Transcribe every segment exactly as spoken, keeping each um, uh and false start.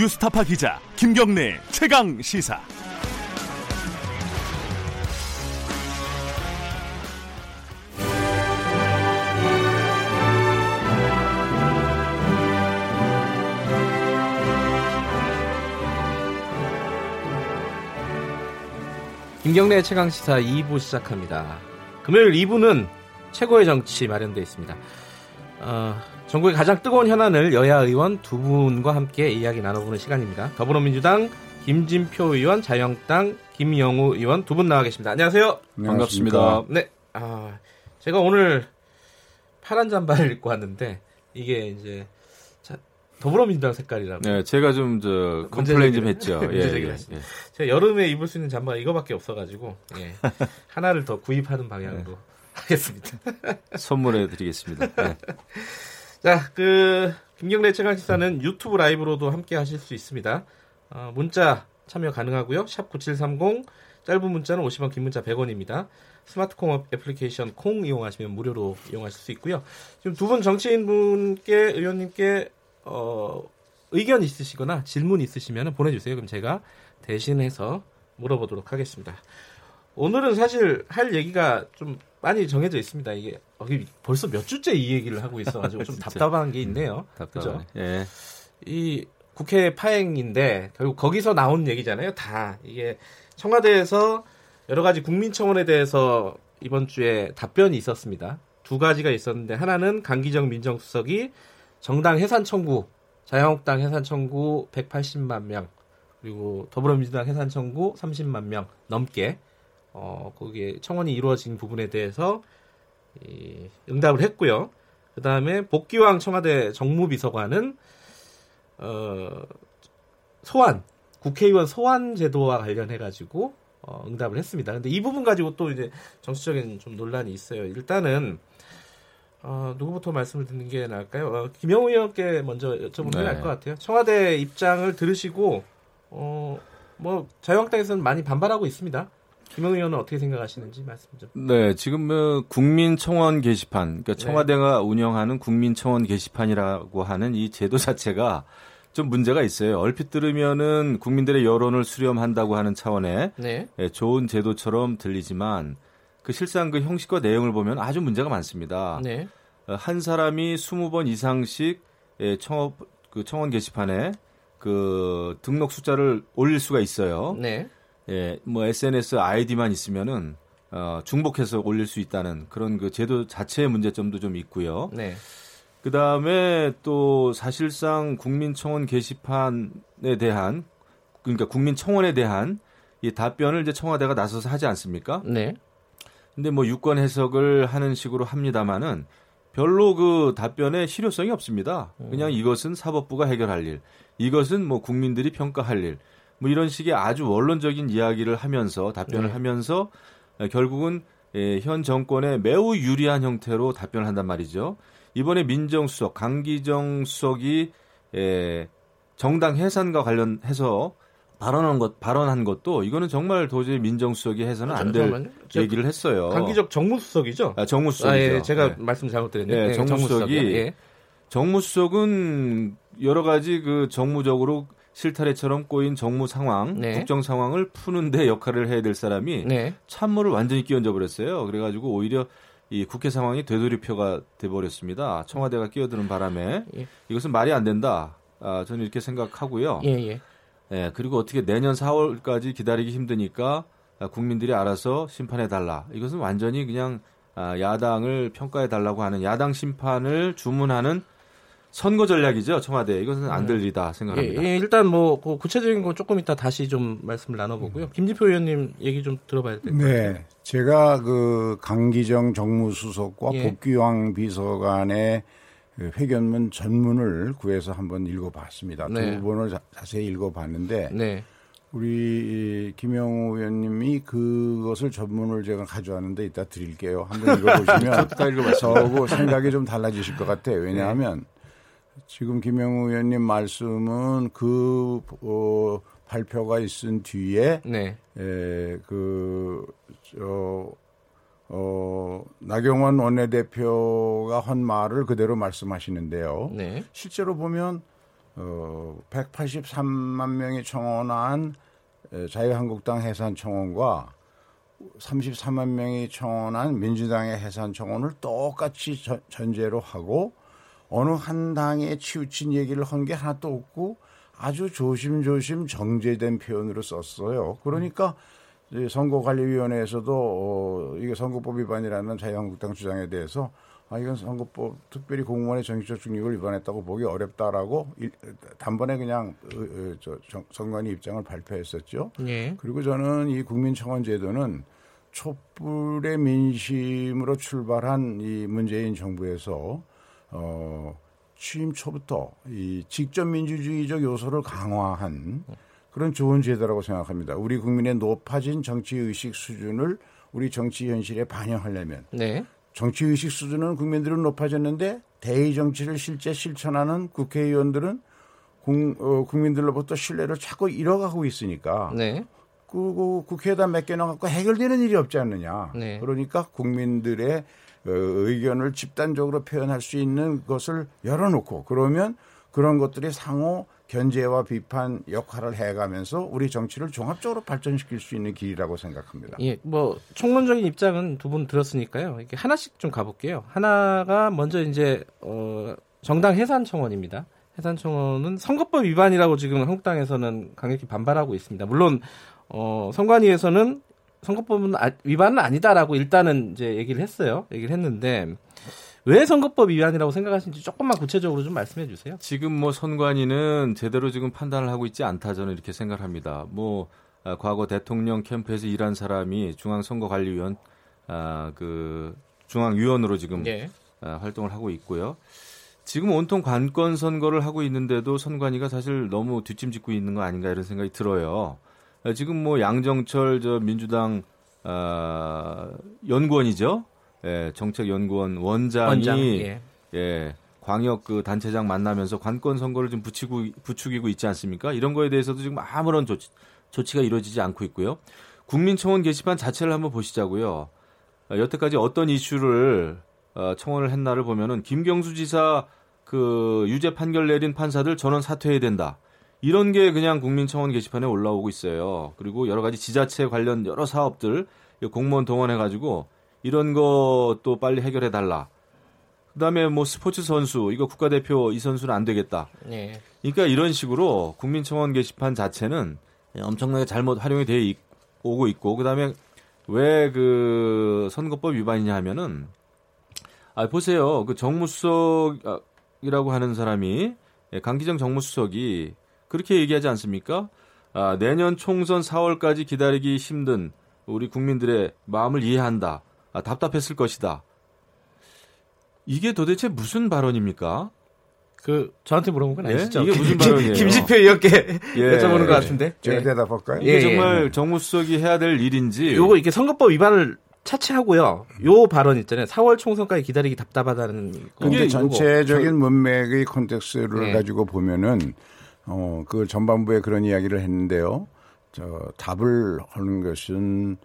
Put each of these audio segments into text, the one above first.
뉴스타파 기자 김경래 최강 시사. 김경래 최강 시사 이 부 시작합니다. 금요일 이 부는 최고의 정치 마련되어 있습니다. 어, 전국의 가장 뜨거운 현안을 여야 의원 두 분과 함께 이야기 나눠보는 시간입니다. 더불어민주당 김진표 의원, 자유한국당 김영우 의원 두 분 나와 계십니다. 안녕하세요. 안녕하십니까. 반갑습니다. 네, 아, 제가 오늘 파란 잠바를 입고 왔는데 이게 이제 더불어민주당 색깔이라고. 네, 제가 좀 저 컴플레인 좀 했죠. 예, 예, 예. 제가 여름에 입을 수 있는 잠바 이거밖에 없어가지고 예. 하나를 더 구입하는 방향으로 네. 하겠습니다. 선물해드리겠습니다. 네. 자, 그 김경래 최강시사는 유튜브 라이브로도 함께 하실 수 있습니다. 어, 문자 참여 가능하고요. 샵 구칠삼공, 짧은 문자는 오십 원, 긴 문자 백 원입니다. 스마트콩 애플리케이션 콩 이용하시면 무료로 이용하실 수 있고요. 지금 두 분 정치인 분께 의원님께 어, 의견 있으시거나 질문 있으시면 보내주세요. 그럼 제가 대신해서 물어보도록 하겠습니다. 오늘은 사실 할 얘기가 좀 많이 정해져 있습니다. 이게 벌써 몇 주째 이 얘기를 하고 있어가지고 좀 답답한 게 있네요. 음, 답답하네. 예. 이 국회 파행인데 결국 거기서 나온 얘기잖아요. 다 이게 청와대에서 여러 가지 국민청원에 대해서 이번 주에 답변이 있었습니다. 두 가지가 있었는데 하나는 강기정 민정수석이 정당 해산 청구, 자유한국당 해산 청구 백팔십만 명, 그리고 더불어민주당 해산 청구 삼십만 명 넘게 어, 거기에 청원이 이루어진 부분에 대해서 이, 응답을 했고요. 그 다음에 복귀왕 청와대 정무비서관은 어, 소환, 국회의원 소환 제도와 관련해가지고 어, 응답을 했습니다. 근데 이 부분 가지고 또 이제 정치적인 좀 논란이 있어요. 일단은 어, 누구부터 말씀을 듣는 게 나을까요? 어, 김영우 의원께 먼저 여쭤보는 게 네. 나을 것 같아요. 청와대 입장을 들으시고 어, 뭐 자유한국당에서는 많이 반발하고 있습니다. 김영우 의원은 어떻게 생각하시는지 말씀 좀. 네, 지금 뭐 국민청원 게시판, 그러니까 청와대가 네. 운영하는 국민청원 게시판이라고 하는 이 제도 자체가 좀 문제가 있어요. 얼핏 들으면은 국민들의 여론을 수렴한다고 하는 차원의 네. 네, 좋은 제도처럼 들리지만 그 실상 그 형식과 내용을 보면 아주 문제가 많습니다. 네. 한 사람이 스무 번 이상씩 청업, 그 청원 게시판에 그 등록 숫자를 올릴 수가 있어요. 네. 예, 뭐 에스엔에스 아이디만 있으면은 어, 중복해서 올릴 수 있다는 그런 그 제도 자체의 문제점도 좀 있고요. 네. 그 다음에 또 사실상 국민청원 게시판에 대한 그러니까 국민청원에 대한 이 답변을 이제 청와대가 나서서 하지 않습니까? 네. 근데 뭐 유권 해석을 하는 식으로 합니다만은 별로 그 답변에 실효성이 없습니다. 그냥 이것은 사법부가 해결할 일, 이것은 뭐 국민들이 평가할 일, 뭐 이런 식의 아주 원론적인 이야기를 하면서 답변을 네. 하면서 결국은 현 정권에 매우 유리한 형태로 답변을 한단 말이죠. 이번에 민정수석, 강기정 수석이 정당 해산과 관련해서 발언한 것, 발언한 것도 이거는 정말 도저히 민정수석이 해서는 안 될 얘기를 했어요. 강기정 정무수석이죠? 아, 정무수석이죠. 아, 예, 제가 네. 말씀 잘못드렸네요. 네, 정무수석이 예. 정무수석은 여러 가지 그 정무적으로 실타래처럼 꼬인 정무 상황, 네. 국정 상황을 푸는 데 역할을 해야 될 사람이 네. 찬물을 완전히 끼얹어 버렸어요. 그래가지고 오히려 이 국회 상황이 되돌이표가 돼버렸습니다. 청와대가 끼어드는 바람에 예. 이것은 말이 안 된다. 아, 저는 이렇게 생각하고요. 예, 예. 예, 그리고 어떻게 내년 사월까지 기다리기 힘드니까 국민들이 알아서 심판해달라. 이것은 완전히 그냥 야당을 평가해달라고 하는 야당 심판을 주문하는 선거 전략이죠. 청와대. 이것은 안 될 일이다 생각합니다. 예, 예, 일단 뭐 구체적인 건 조금 이따 다시 좀 말씀을 나눠보고요. 음. 김진표 의원님 얘기 좀 들어봐야 될 것 같아요. 네, 제가 그 강기정 정무수석과 예. 복귀왕 비서관의 회견문 전문을 구해서 한번 읽어봤습니다. 네. 두 번을 자세히 읽어봤는데 네. 우리 김영우 의원님이 그것을 전문을 제가 가져왔는데 이따 드릴게요. 한번 읽어보시면 저하고 생각이 좀 달라지실 것 같아요. 왜냐하면 네. 지금 김영우 의원님 말씀은 그 어, 발표가 있은 뒤에 네. 에, 그... 저, 어, 나경원 원내대표가 한 말을 그대로 말씀하시는데요. 네. 실제로 보면 어, 백팔십삼만 명이 청원한 자유한국당 해산 청원과 삼십사만 명이 청원한 민주당의 해산 청원을 똑같이 저, 전제로 하고 어느 한 당에 치우친 얘기를 한 게 하나도 없고 아주 조심조심 정제된 표현으로 썼어요. 그러니까 선거관리위원회에서도 어, 이게 선거법 위반이라는 자유한국당 주장에 대해서 아, 이건 선거법 특별히 공무원의 정치적 중립을 위반했다고 보기 어렵다라고 일, 단번에 그냥 으, 으, 저, 정, 선관위 입장을 발표했었죠. 네. 그리고 저는 이 국민청원 제도는 촛불의 민심으로 출발한 이 문재인 정부에서 어, 취임 초부터 이 직접 민주주의적 요소를 강화한 그런 좋은 제도라고 생각합니다. 우리 국민의 높아진 정치의식 수준을 우리 정치 현실에 반영하려면. 네. 정치의식 수준은 국민들은 높아졌는데 대의 정치를 실제 실천하는 국회의원들은 국, 어, 국민들로부터 신뢰를 자꾸 잃어가고 있으니까 네. 그, 그 국회에다 맡겨놔갖고 해결되는 일이 없지 않느냐. 네. 그러니까 국민들의 어, 의견을 집단적으로 표현할 수 있는 것을 열어놓고 그러면 그런 것들이 상호 견제와 비판 역할을 해가면서 우리 정치를 종합적으로 발전시킬 수 있는 길이라고 생각합니다. 예, 뭐 총론적인 입장은 두 분 들었으니까요. 이렇게 하나씩 좀 가볼게요. 하나가 먼저 이제 어, 정당 해산 청원입니다. 해산 청원은 선거법 위반이라고 지금 한국당에서는 강력히 반발하고 있습니다. 물론 어, 선관위에서는 선거법은 아, 위반은 아니다라고 일단은 이제 얘기를 했어요. 얘기를 했는데. 왜 선거법 위반이라고 생각하시는지 조금만 구체적으로 좀 말씀해 주세요. 지금 뭐 선관위는 제대로 지금 판단을 하고 있지 않다 저는 이렇게 생각합니다. 뭐 아, 과거 대통령 캠프에서 일한 사람이 중앙선거관리위원 아, 그 중앙위원으로 지금 네. 아, 활동을 하고 있고요. 지금 온통 관권 선거를 하고 있는데도 선관위가 사실 너무 뒷짐짓고 있는 거 아닌가 이런 생각이 들어요. 아, 지금 뭐 양정철 저 민주당 아, 연구원이죠. 예, 정책연구원 원장이 원장, 예. 예, 광역 그 단체장 만나면서 관권 선거를 좀 부추기고, 부추기고 있지 않습니까? 이런 거에 대해서도 지금 아무런 조치, 조치가 이루어지지 않고 있고요. 국민청원 게시판 자체를 한번 보시자고요. 여태까지 어떤 이슈를 청원을 했나를 보면은 김경수 지사 그 유죄 판결 내린 판사들 전원 사퇴해야 된다. 이런 게 그냥 국민청원 게시판에 올라오고 있어요. 그리고 여러 가지 지자체 관련 여러 사업들 공무원 동원해가지고 이런 것도 빨리 해결해 달라. 그다음에 뭐 스포츠 선수 이거 국가대표 이 선수는 안 되겠다. 네. 그러니까 이런 식으로 국민청원 게시판 자체는 엄청나게 잘못 활용이 돼 오고 있고 그다음에 왜 그 선거법 위반이냐 하면은 아 보세요 그 정무수석이라고 하는 사람이 강기정 정무수석이 그렇게 얘기하지 않습니까? 아 내년 총선 사월까지 기다리기 힘든 우리 국민들의 마음을 이해한다. 아, 답답했을 것이다. 이게 도대체 무슨 발언입니까? 그 저한테 물어본 건 아니시죠? 예? 이게 무슨 발언이에요? 김진표 의원께 예. 여쭤보는 것 같은데 제가 예. 대답할까요? 이게 예. 정말 정무수석이 해야 될 일인지 요거 이게 선거법 위반을 차치하고요. 요 발언 있잖아요. 사월 총선까지 기다리기 답답하다는 그런데 전체적인 요거. 문맥의 콘텍스트를 예. 가지고 보면은 어, 그 전반부에 그런 이야기를 했는데요. 저 답을 하는 것은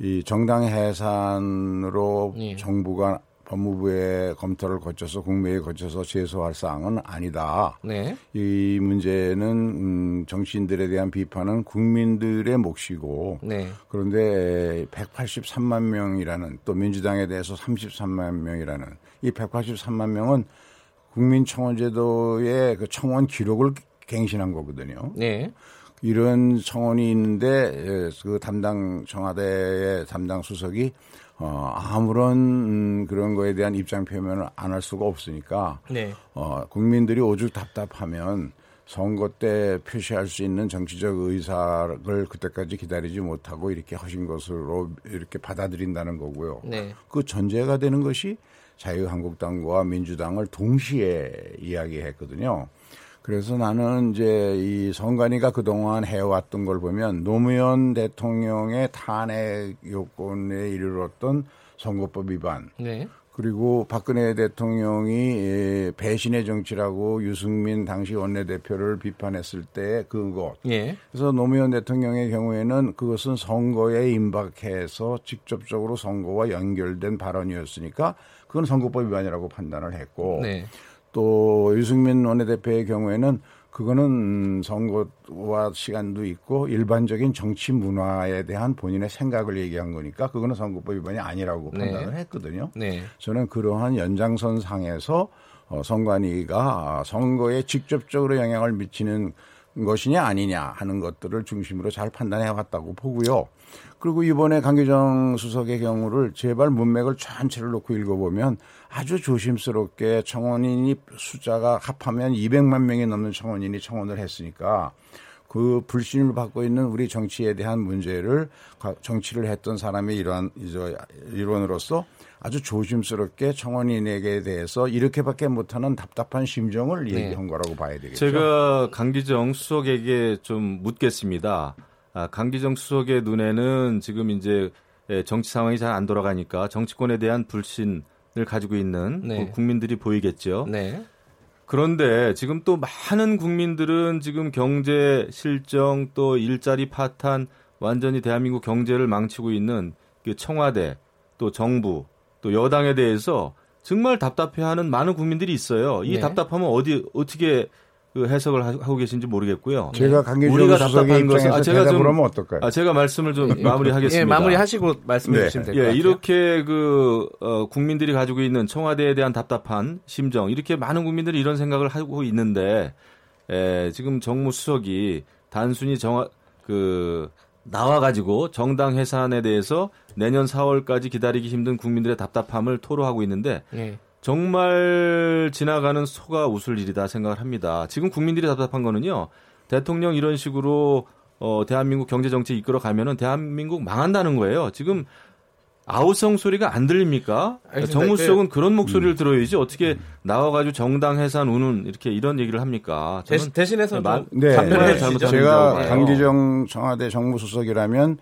이 정당 해산으로 예. 정부가 법무부의 검토를 거쳐서 국무회의에 거쳐서 제소할 사항은 아니다. 네. 이 문제는 음, 정치인들에 대한 비판은 국민들의 몫이고 네. 그런데 백팔십삼만 명이라는 또 민주당에 대해서 삼십삼만 명이라는 이 백팔십삼만 명은 국민청원제도의 그 청원 기록을 갱신한 거거든요. 네. 이런 청원이 있는데 그 담당 청와대의 담당 수석이 어, 아무런 그런 거에 대한 입장 표명을 안 할 수가 없으니까 네. 어, 국민들이 오죽 답답하면 선거 때 표시할 수 있는 정치적 의사를 그때까지 기다리지 못하고 이렇게 하신 것으로 이렇게 받아들인다는 거고요. 네. 그 전제가 되는 것이 자유한국당과 민주당을 동시에 이야기했거든요. 그래서 나는 이제 이 선관위가 그동안 해왔던 걸 보면 노무현 대통령의 탄핵 요건에 이르렀던 선거법 위반. 네. 그리고 박근혜 대통령이 배신의 정치라고 유승민 당시 원내대표를 비판했을 때 그것. 네. 그래서 노무현 대통령의 경우에는 그것은 선거에 임박해서 직접적으로 선거와 연결된 발언이었으니까 그건 선거법 위반이라고 판단을 했고. 네. 또 유승민 원내대표의 경우에는 그거는 선거와 시간도 있고 일반적인 정치 문화에 대한 본인의 생각을 얘기한 거니까 그거는 선거법 위반이 아니라고 네. 판단을 했거든요. 네. 저는 그러한 연장선 상에서 선관위가 선거에 직접적으로 영향을 미치는 것이냐 아니냐 하는 것들을 중심으로 잘 판단해 왔다고 보고요. 그리고 이번에 강기정 수석의 경우를 제발 문맥을 전체를 놓고 읽어보면 아주 조심스럽게 청원인이 숫자가 합하면 이백만 명이 넘는 청원인이 청원을 했으니까 그 불신을 받고 있는 우리 정치에 대한 문제를 정치를 했던 사람의 일환, 일원으로서 아주 조심스럽게 청원인에게 대해서 이렇게밖에 못하는 답답한 심정을 네. 얘기한 거라고 봐야 되겠죠. 제가 강기정 수석에게 좀 묻겠습니다. 아, 강기정 수석의 눈에는 지금 이제 정치 상황이 잘 안 돌아가니까 정치권에 대한 불신을 가지고 있는 네. 국민들이 보이겠죠. 네. 그런데 지금 또 많은 국민들은 지금 경제 실정 또 일자리 파탄 완전히 대한민국 경제를 망치고 있는 청와대 또 정부 또 여당에 대해서 정말 답답해하는 많은 국민들이 있어요. 이 네. 답답함은 어디 어떻게 해석을 하고 계신지 모르겠고요. 제가 강기정 수석의 입장에서 아, 제가 대답을 하면 어떨까요? 아, 제가 말씀을 좀 마무리하겠습니다. 예, 마무리하시고 말씀해 네. 주시면 될 것 예, 같아요. 이렇게 그 어, 국민들이 가지고 있는 청와대에 대한 답답한 심정, 이렇게 많은 국민들이 이런 생각을 하고 있는데 에, 지금 정무수석이 단순히 정화 그 나와가지고 정당 해산에 대해서 내년 사월까지 기다리기 힘든 국민들의 답답함을 토로하고 있는데 네. 정말 지나가는 소가 웃을 일이다 생각을 합니다. 지금 국민들이 답답한 거는요. 대통령 이런 식으로 어, 대한민국 경제정책 이끌어가면은 대한민국 망한다는 거예요. 지금 아우성 소리가 안 들립니까? 정무수석은 그런 목소리를 들어야지 어떻게 나와가지고 정당 해산 우는 이렇게 이런 얘기를 합니까? 저는 대신해서 말, 네, 네, 제가 강기정 청와대 정무수석이라면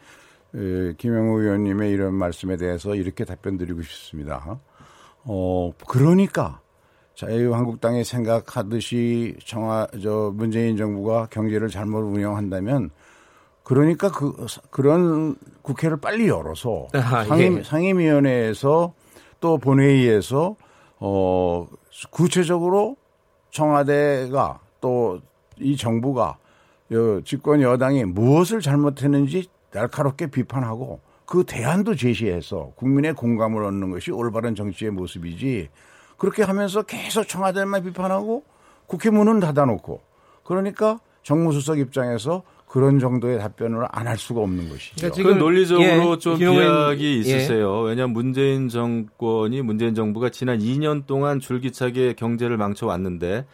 에, 김영우 의원님의 이런 말씀에 대해서 이렇게 답변드리고 싶습니다. 어 그러니까 자유한국당이 생각하듯이 청와 저 문재인 정부가 경제를 잘못 운영한다면. 그러니까 그 그런 국회를 빨리 열어서 아하, 상임, 예. 상임위원회에서 또 본회의에서 어, 구체적으로 청와대가 또 이 정부가 집권 여당이 무엇을 잘못했는지 날카롭게 비판하고 그 대안도 제시해서 국민의 공감을 얻는 것이 올바른 정치의 모습이지 그렇게 하면서 계속 청와대만 비판하고 국회 문은 닫아놓고 그러니까 정무수석 입장에서 그런 정도의 답변을 안 할 수가 없는 것이죠. 그러니까 지금 논리적으로 예, 좀 비약이 있으세요. 예. 왜냐하면 문재인 정권이 문재인 정부가 지난 이 년 동안 줄기차게 경제를 망쳐왔는데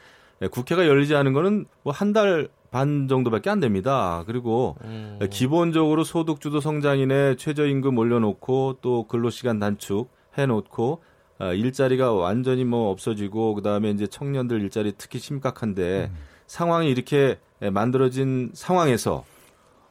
국회가 열리지 않은 거는 뭐 한 달 반 정도밖에 안 됩니다. 그리고 음. 기본적으로 소득주도 성장인의 최저임금 올려놓고 또 근로시간 단축 해놓고 일자리가 완전히 뭐 없어지고 그다음에 이제 청년들 일자리 특히 심각한데 음. 상황이 이렇게 만들어진 상황에서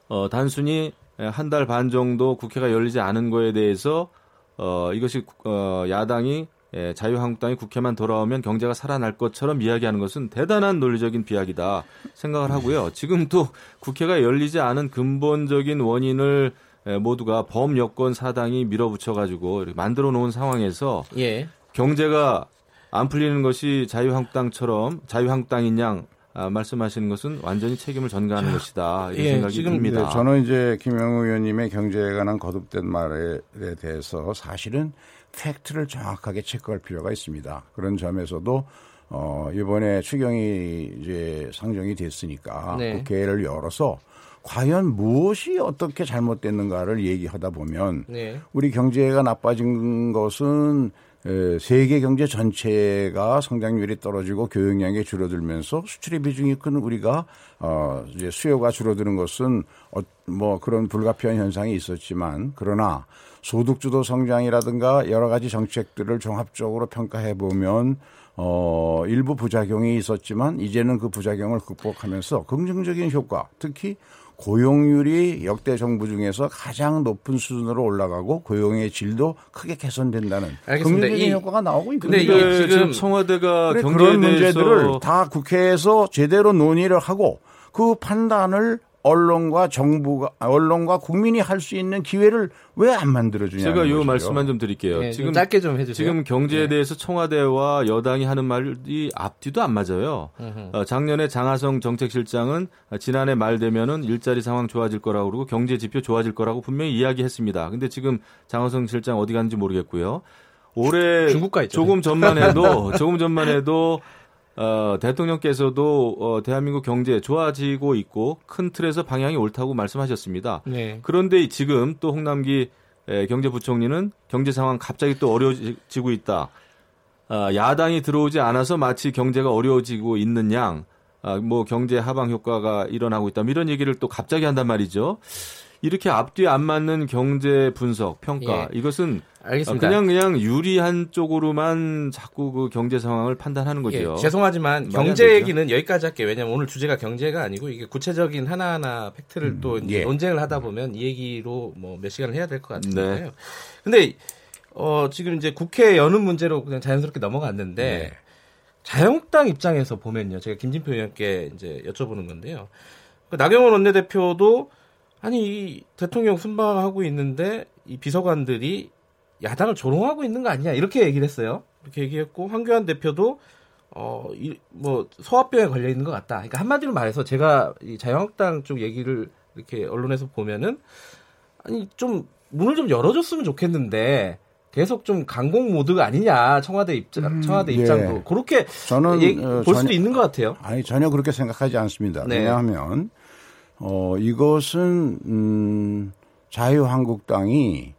어, 단순히 한 달 반 정도 국회가 열리지 않은 거에 대해서 어, 이것이 어, 야당이 예, 자유한국당이 국회만 돌아오면 경제가 살아날 것처럼 이야기하는 것은 대단한 논리적인 비약이다 생각을 하고요. 지금 또 국회가 열리지 않은 근본적인 원인을 예, 모두가 범여권 사당이 밀어붙여가지고 만들어 놓은 상황에서 예. 경제가 안 풀리는 것이 자유한국당처럼 자유한국당인 양 아, 말씀하시는 것은 완전히 책임을 전가하는 것이다. 이런 예, 생각이 지금, 듭니다. 네, 저는 이제 김영우 의원님의 경제에 관한 거듭된 말에 대해서 사실은 팩트를 정확하게 체크할 필요가 있습니다. 그런 점에서도 어, 이번에 추경이 이제 상정이 됐으니까 네. 국회를 열어서 과연 무엇이 어떻게 잘못됐는가를 얘기하다 보면 네. 우리 경제가 나빠진 것은 세계 경제 전체가 성장률이 떨어지고 교역량이 줄어들면서 수출의 비중이 큰 우리가 어 이제 수요가 줄어드는 것은 어 뭐 그런 불가피한 현상이 있었지만 그러나 소득주도 성장이라든가 여러 가지 정책들을 종합적으로 평가해 보면 어 일부 부작용이 있었지만 이제는 그 부작용을 극복하면서 긍정적인 효과, 특히 고용률이 역대 정부 중에서 가장 높은 수준으로 올라가고 고용의 질도 크게 개선된다는 긍정적인 효과가 나오고 있거든요. 그런데 지금 청와대가 그래, 경제에 그런 문제들을 대해서... 다 국회에서 제대로 논의를 하고 그 판단을 언론과 정부가 언론과 국민이 할 수 있는 기회를 왜 안 만들어주냐. 제가 이 말씀만 좀 드릴게요. 네, 지금 좀 짧게 좀 해주세요. 지금 경제에 네. 대해서 청와대와 여당이 하는 말이 앞뒤도 안 맞아요. 어, 작년에 장하성 정책실장은 지난해 말 되면은 일자리 상황 좋아질 거라고 그러고 경제 지표 좋아질 거라고 분명히 이야기했습니다. 근데 지금 장하성 실장 어디 갔는지 모르겠고요. 올해 중국가 있죠. 조금 전만 해도 조금 전만 해도. 어, 대통령께서도 어, 대한민국 경제 좋아지고 있고 큰 틀에서 방향이 옳다고 말씀하셨습니다. 네. 그런데 지금 또 홍남기 에, 경제부총리는 경제 상황 갑자기 또 어려워지고 있다. 어, 야당이 들어오지 않아서 마치 경제가 어려워지고 있는 양, 어, 뭐 경제 하방 효과가 일어나고 있다. 이런 얘기를 또 갑자기 한단 말이죠. 이렇게 앞뒤 안 맞는 경제 분석, 평가 예. 이것은 알겠습니다. 그냥 그냥 유리한 쪽으로만 자꾸 그 경제 상황을 판단하는 거죠. 예, 죄송하지만 경제 얘기는 여기까지 할게요. 왜냐하면 오늘 주제가 경제가 아니고 이게 구체적인 하나하나 팩트를 음, 또 예. 논쟁을 하다 보면 이 얘기로 뭐 몇 시간을 해야 될 것 같은데요. 네. 근데 어, 지금 이제 국회 여는 문제로 그냥 자연스럽게 넘어갔는데 네. 자유한국당 입장에서 보면요. 제가 김진표 의원께 이제 여쭤보는 건데요. 나경원 원내대표도 아니 이 대통령 순방하고 있는데 이 비서관들이 야당을 조롱하고 있는 거 아니냐 이렇게 얘기를 했어요. 이렇게 얘기했고 황교안 대표도 어 뭐 소화병에 걸려 있는 것 같다. 그러니까 한마디로 말해서 제가 이 자유한국당 쪽 얘기를 이렇게 언론에서 보면은 아니 좀 문을 좀 열어줬으면 좋겠는데 계속 좀 강공 모드가 아니냐 청와대 입장 음, 청와대 예. 입장도 그렇게 저는 얘기, 어, 볼 전혀, 수도 있는 것 같아요. 아니 전혀 그렇게 생각하지 않습니다. 네. 왜냐하면 어 이것은 음, 자유한국당이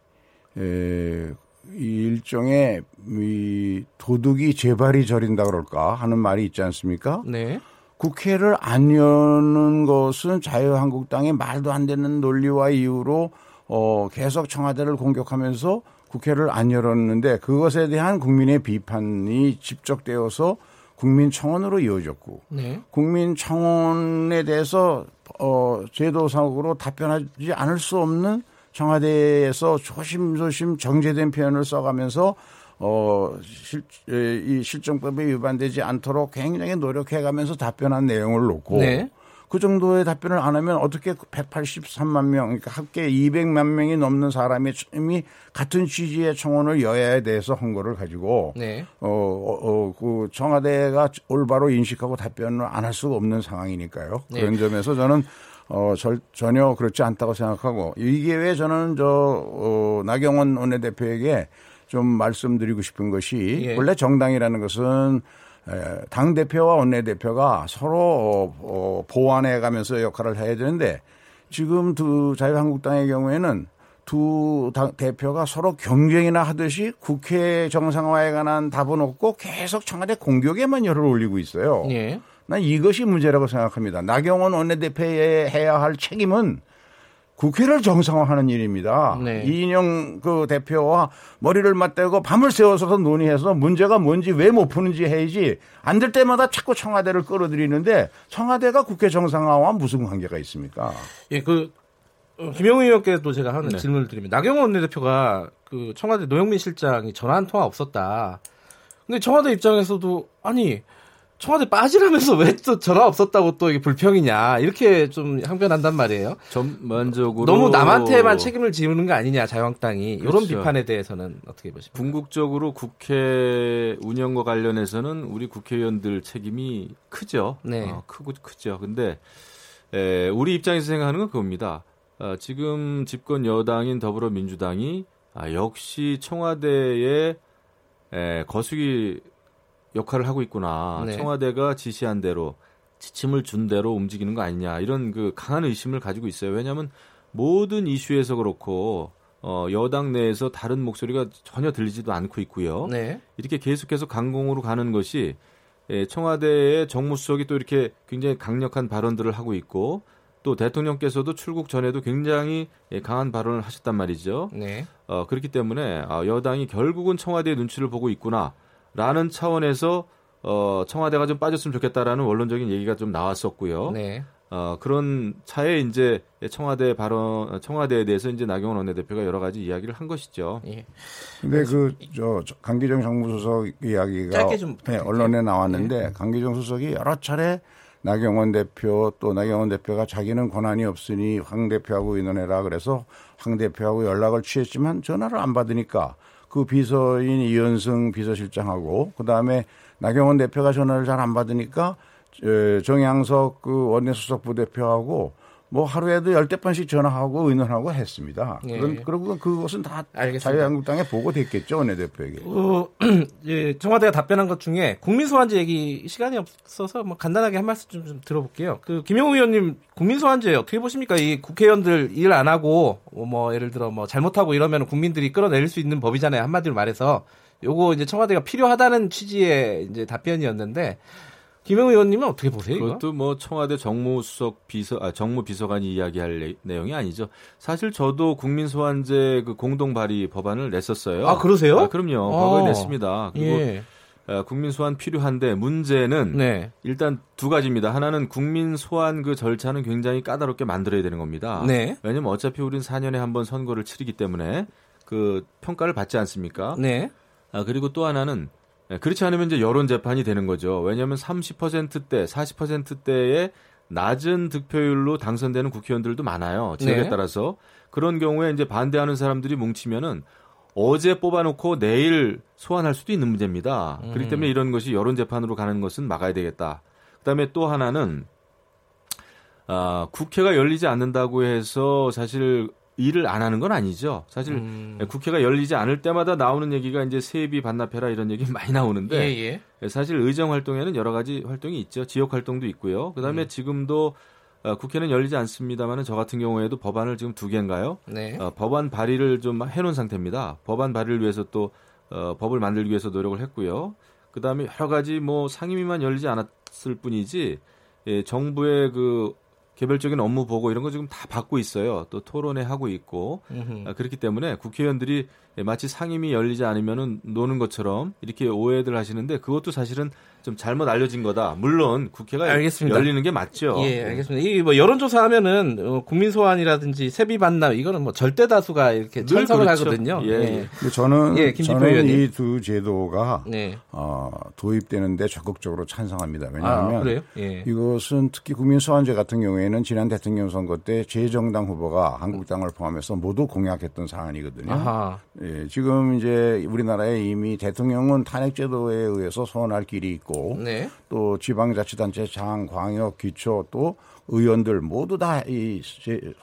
에, 일종의 이 도둑이 재발이 저린다 그럴까 하는 말이 있지 않습니까? 네. 국회를 안 여는 것은 자유한국당의 말도 안 되는 논리와 이유로 어, 계속 청와대를 공격하면서 국회를 안 열었는데 그것에 대한 국민의 비판이 집적되어서 국민청원으로 이어졌고 네. 국민청원에 대해서 어, 제도상으로 답변하지 않을 수 없는 청와대에서 조심조심 정제된 표현을 써가면서 어, 실, 이 실정법에 위반되지 않도록 굉장히 노력해가면서 답변한 내용을 놓고 네. 그 정도의 답변을 안 하면 어떻게 백팔십삼만 명 그러니까 합계 이백만 명이 넘는 사람이 같은 취지의 청원을 여야에 대해서 한 거를 가지고 네. 어, 어, 어, 그 청와대가 올바로 인식하고 답변을 안 할 수가 없는 상황이니까요. 그런 네. 점에서 저는 어, 절, 전혀 그렇지 않다고 생각하고 이게 왜 저는 저 어, 나경원 원내대표에게 좀 말씀드리고 싶은 것이 예. 원래 정당이라는 것은 에, 당대표와 원내대표가 서로 어, 어, 보완해가면서 역할을 해야 되는데 지금 두 자유한국당의 경우에는 두 당, 대표가 서로 경쟁이나 하듯이 국회 정상화에 관한 답은 없고 계속 청와대 공격에만 열을 올리고 있어요. 예. 난 이것이 문제라고 생각합니다. 나경원 원내대표에 해야 할 책임은 국회를 정상화하는 일입니다. 네. 이인영 그 대표와 머리를 맞대고 밤을 새워서 논의해서 문제가 뭔지 왜 못 푸는지 해야지 안 될 때마다 자꾸 청와대를 끌어들이는데 청와대가 국회 정상화와 무슨 관계가 있습니까? 예, 그 김영우 의원께도 제가 하는 네. 질문을 드립니다. 나경원 원내대표가 그 청와대 노영민 실장이 전화 한 통화 없었다. 근데 청와대 입장에서도 아니. 청와대 빠지라면서 왜 또 전화 없었다고 또 이게 불평이냐 이렇게 좀 항변한단 말이에요. 전반적으로 너무 남한테만 책임을 지우는 거 아니냐 자유한국당이 이런 그렇죠. 비판에 대해서는 어떻게 보십니까? 궁극적으로 국회 운영과 관련해서는 우리 국회의원들 책임이 크죠. 네, 어, 크고 크죠. 근데 에, 우리 입장에서 생각하는 건 그겁니다. 어, 지금 집권 여당인 더불어민주당이 아, 역시 청와대의 에, 거수기 역할을 하고 있구나. 네. 청와대가 지시한 대로 지침을 준 대로 움직이는 거 아니냐. 이런 그 강한 의심을 가지고 있어요. 왜냐하면 모든 이슈에서 그렇고 어, 여당 내에서 다른 목소리가 전혀 들리지도 않고 있고요. 네. 이렇게 계속해서 강공으로 가는 것이 예, 청와대의 정무수석이 또 이렇게 굉장히 강력한 발언들을 하고 있고 또 대통령께서도 출국 전에도 굉장히 예, 강한 발언을 하셨단 말이죠. 네. 어, 그렇기 때문에 아, 여당이 결국은 청와대의 눈치를 보고 있구나. 라는 차원에서 어, 청와대가 좀 빠졌으면 좋겠다라는 원론적인 얘기가 좀 나왔었고요. 네. 어, 그런 차에 이제 청와대 발언, 청와대에 대해서 이제 나경원 원내대표가 여러 가지 이야기를 한 것이죠. 예. 근데 그 저 강기정 정무수석 이야기가 좀 네, 언론에 나왔는데 네. 강기정 수석이 여러 차례 나경원 대표 또 나경원 대표가 자기는 권한이 없으니 황 대표하고 의논해라 그래서 황 대표하고 연락을 취했지만 전화를 안 받으니까 그 비서인 이현승 비서실장하고 그다음에 나경원 대표가 전화를 잘 안 받으니까 정양석 그 원내수석부대표하고 뭐 하루에도 열댓 번씩 전화하고 의논하고 했습니다. 예. 그런, 그리고 그것은 다 알겠습니다. 자유한국당에 보고됐겠죠, 원내대표에게. 어, 예, 청와대가 답변한 것 중에 국민소환제 얘기 시간이 없어서 뭐 간단하게 한 말씀 좀, 좀 들어볼게요. 그 김영우 의원님 국민소환제 어떻게 보십니까? 이 국회의원들 일 안 하고 뭐, 뭐 예를 들어 뭐 잘못하고 이러면 국민들이 끌어내릴 수 있는 법이잖아요. 한마디로 말해서 요거 이제 청와대가 필요하다는 취지의 이제 답변이었는데. 김영우 의원님은 어떻게 보세요? 그것도 이거? 뭐 청와대 정무수석 비서, 아, 정무비서관이 이야기할 내, 내용이 아니죠. 사실 저도 국민소환제 그 공동 발의 법안을 냈었어요. 아 그러세요? 아, 그럼요. 아. 과거에 냈습니다. 그리고 예. 아, 국민소환 필요한데 문제는 네. 일단 두 가지입니다. 하나는 국민소환 그 절차는 굉장히 까다롭게 만들어야 되는 겁니다. 네. 왜냐하면 어차피 우린 사 년에 한 번 선거를 치르기 때문에 그 평가를 받지 않습니까? 네. 아 그리고 또 하나는 그렇지 않으면 이제 여론 재판이 되는 거죠. 왜냐하면 삼십 퍼센트대, 사십 퍼센트대의 낮은 득표율로 당선되는 국회의원들도 많아요. 지역에 네. 따라서 그런 경우에 이제 반대하는 사람들이 뭉치면은 어제 뽑아놓고 내일 소환할 수도 있는 문제입니다. 음. 그렇기 때문에 이런 것이 여론 재판으로 가는 것은 막아야 되겠다. 그다음에 또 하나는 아, 국회가 열리지 않는다고 해서 사실. 일을 안 하는 건 아니죠. 사실 음. 국회가 열리지 않을 때마다 나오는 얘기가 이제 세비 반납해라 이런 얘기 많이 나오는데 예, 예. 사실 의정 활동에는 여러 가지 활동이 있죠. 지역 활동도 있고요. 그다음에 음. 지금도 국회는 열리지 않습니다만 저 같은 경우에도 법안을 지금 두 개인가요? 네. 어, 법안 발의를 좀 해놓은 상태입니다. 법안 발의를 위해서 또 어, 법을 만들기 위해서 노력을 했고요. 그다음에 여러 가지 뭐 상임위만 열리지 않았을 뿐이지 예, 정부의 그 개별적인 업무 보고 이런 거 지금 다 받고 있어요. 또 토론회 하고 있고 음흠. 그렇기 때문에 국회의원들이 마치 상임위 열리지 않으면 노는 것처럼 이렇게 오해들 하시는데 그것도 사실은 좀 잘못 알려진 거다. 물론 국회가 알겠습니다. 열리는 게 맞죠. 예, 알겠습니다. 이 뭐 여론조사 하면은 어, 국민 소환이라든지 세비 반납 이거는 뭐 절대 다수가 이렇게 찬성을 그렇죠. 하거든요. 예. 예. 근데 저는 예, 저는 이 두 제도가 네. 어, 도입되는데 적극적으로 찬성합니다. 왜냐하면 아, 예. 이것은 특히 국민 소환제 같은 경우에는 지난 대통령 선거 때 제정당 후보가 한국당을 포함해서 모두 공약했던 사안이거든요. 아하. 예, 지금 이제 우리나라에 이미 대통령은 탄핵 제도에 의해서 소환할 길이 있고. 네. 또 지방자치단체 장, 광역, 기초 또 의원들 모두 다 이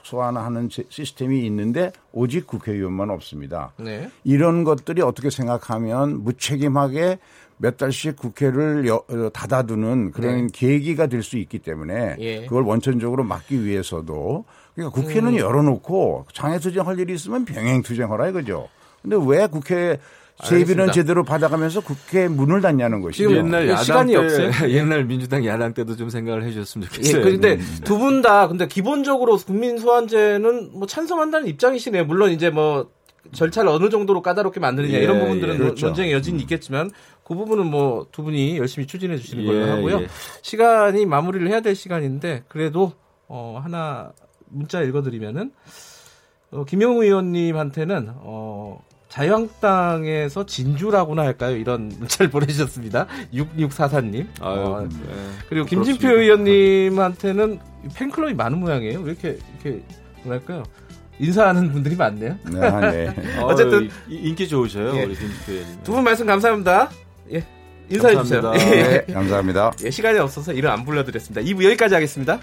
소환하는 시스템이 있는데 오직 국회의원만 없습니다. 네. 이런 것들이 어떻게 생각하면 무책임하게 몇 달씩 국회를 여, 닫아두는 그런 네. 계기가 될 수 있기 때문에 예. 그걸 원천적으로 막기 위해서도 그러니까 국회는 음. 열어놓고 장애투쟁할 일이 있으면 병행투쟁하라 이거죠. 그런데 왜 국회 세비는 제대로 받아가면서 국회 문을 닫냐는 것이죠. 지금 옛날 야당 시간이 때, 없어요. 옛날 민주당 야당 때도 좀 생각을 해주셨으면 좋겠어요. 그런데 예, 두 분 다 근데 기본적으로 국민 소환제는 뭐 찬성한다는 입장이시네요. 물론 이제 뭐 절차를 어느 정도로 까다롭게 만드느냐 예, 이런 부분들은 예, 그렇죠. 논쟁의 여지는 있겠지만 그 부분은 뭐 두 분이 열심히 추진해 주시는 걸로 예, 하고요. 예. 시간이 마무리를 해야 될 시간인데 그래도 어, 하나 문자 읽어드리면은 어, 김영우 의원님한테는. 어, 자유한국당에서 진주라고나 할까요? 이런 문자를 보내주셨습니다. 육육사사님. 아유, 어, 네. 그리고 김진표 그렇습니다. 의원님한테는 팬클럽이 많은 모양이에요. 왜 이렇게, 이렇게, 뭐랄까요? 인사하는 분들이 많네요. 네, 네. 어쨌든. 인기 좋으셔요. 예. 우리 김진표 의원님. 두 분 말씀 감사합니다. 예. 인사해주세요. 감사합니다. 예. 네, 감사합니다. 예, 시간이 없어서 이름 안 불러드렸습니다. 이 부 여기까지 하겠습니다.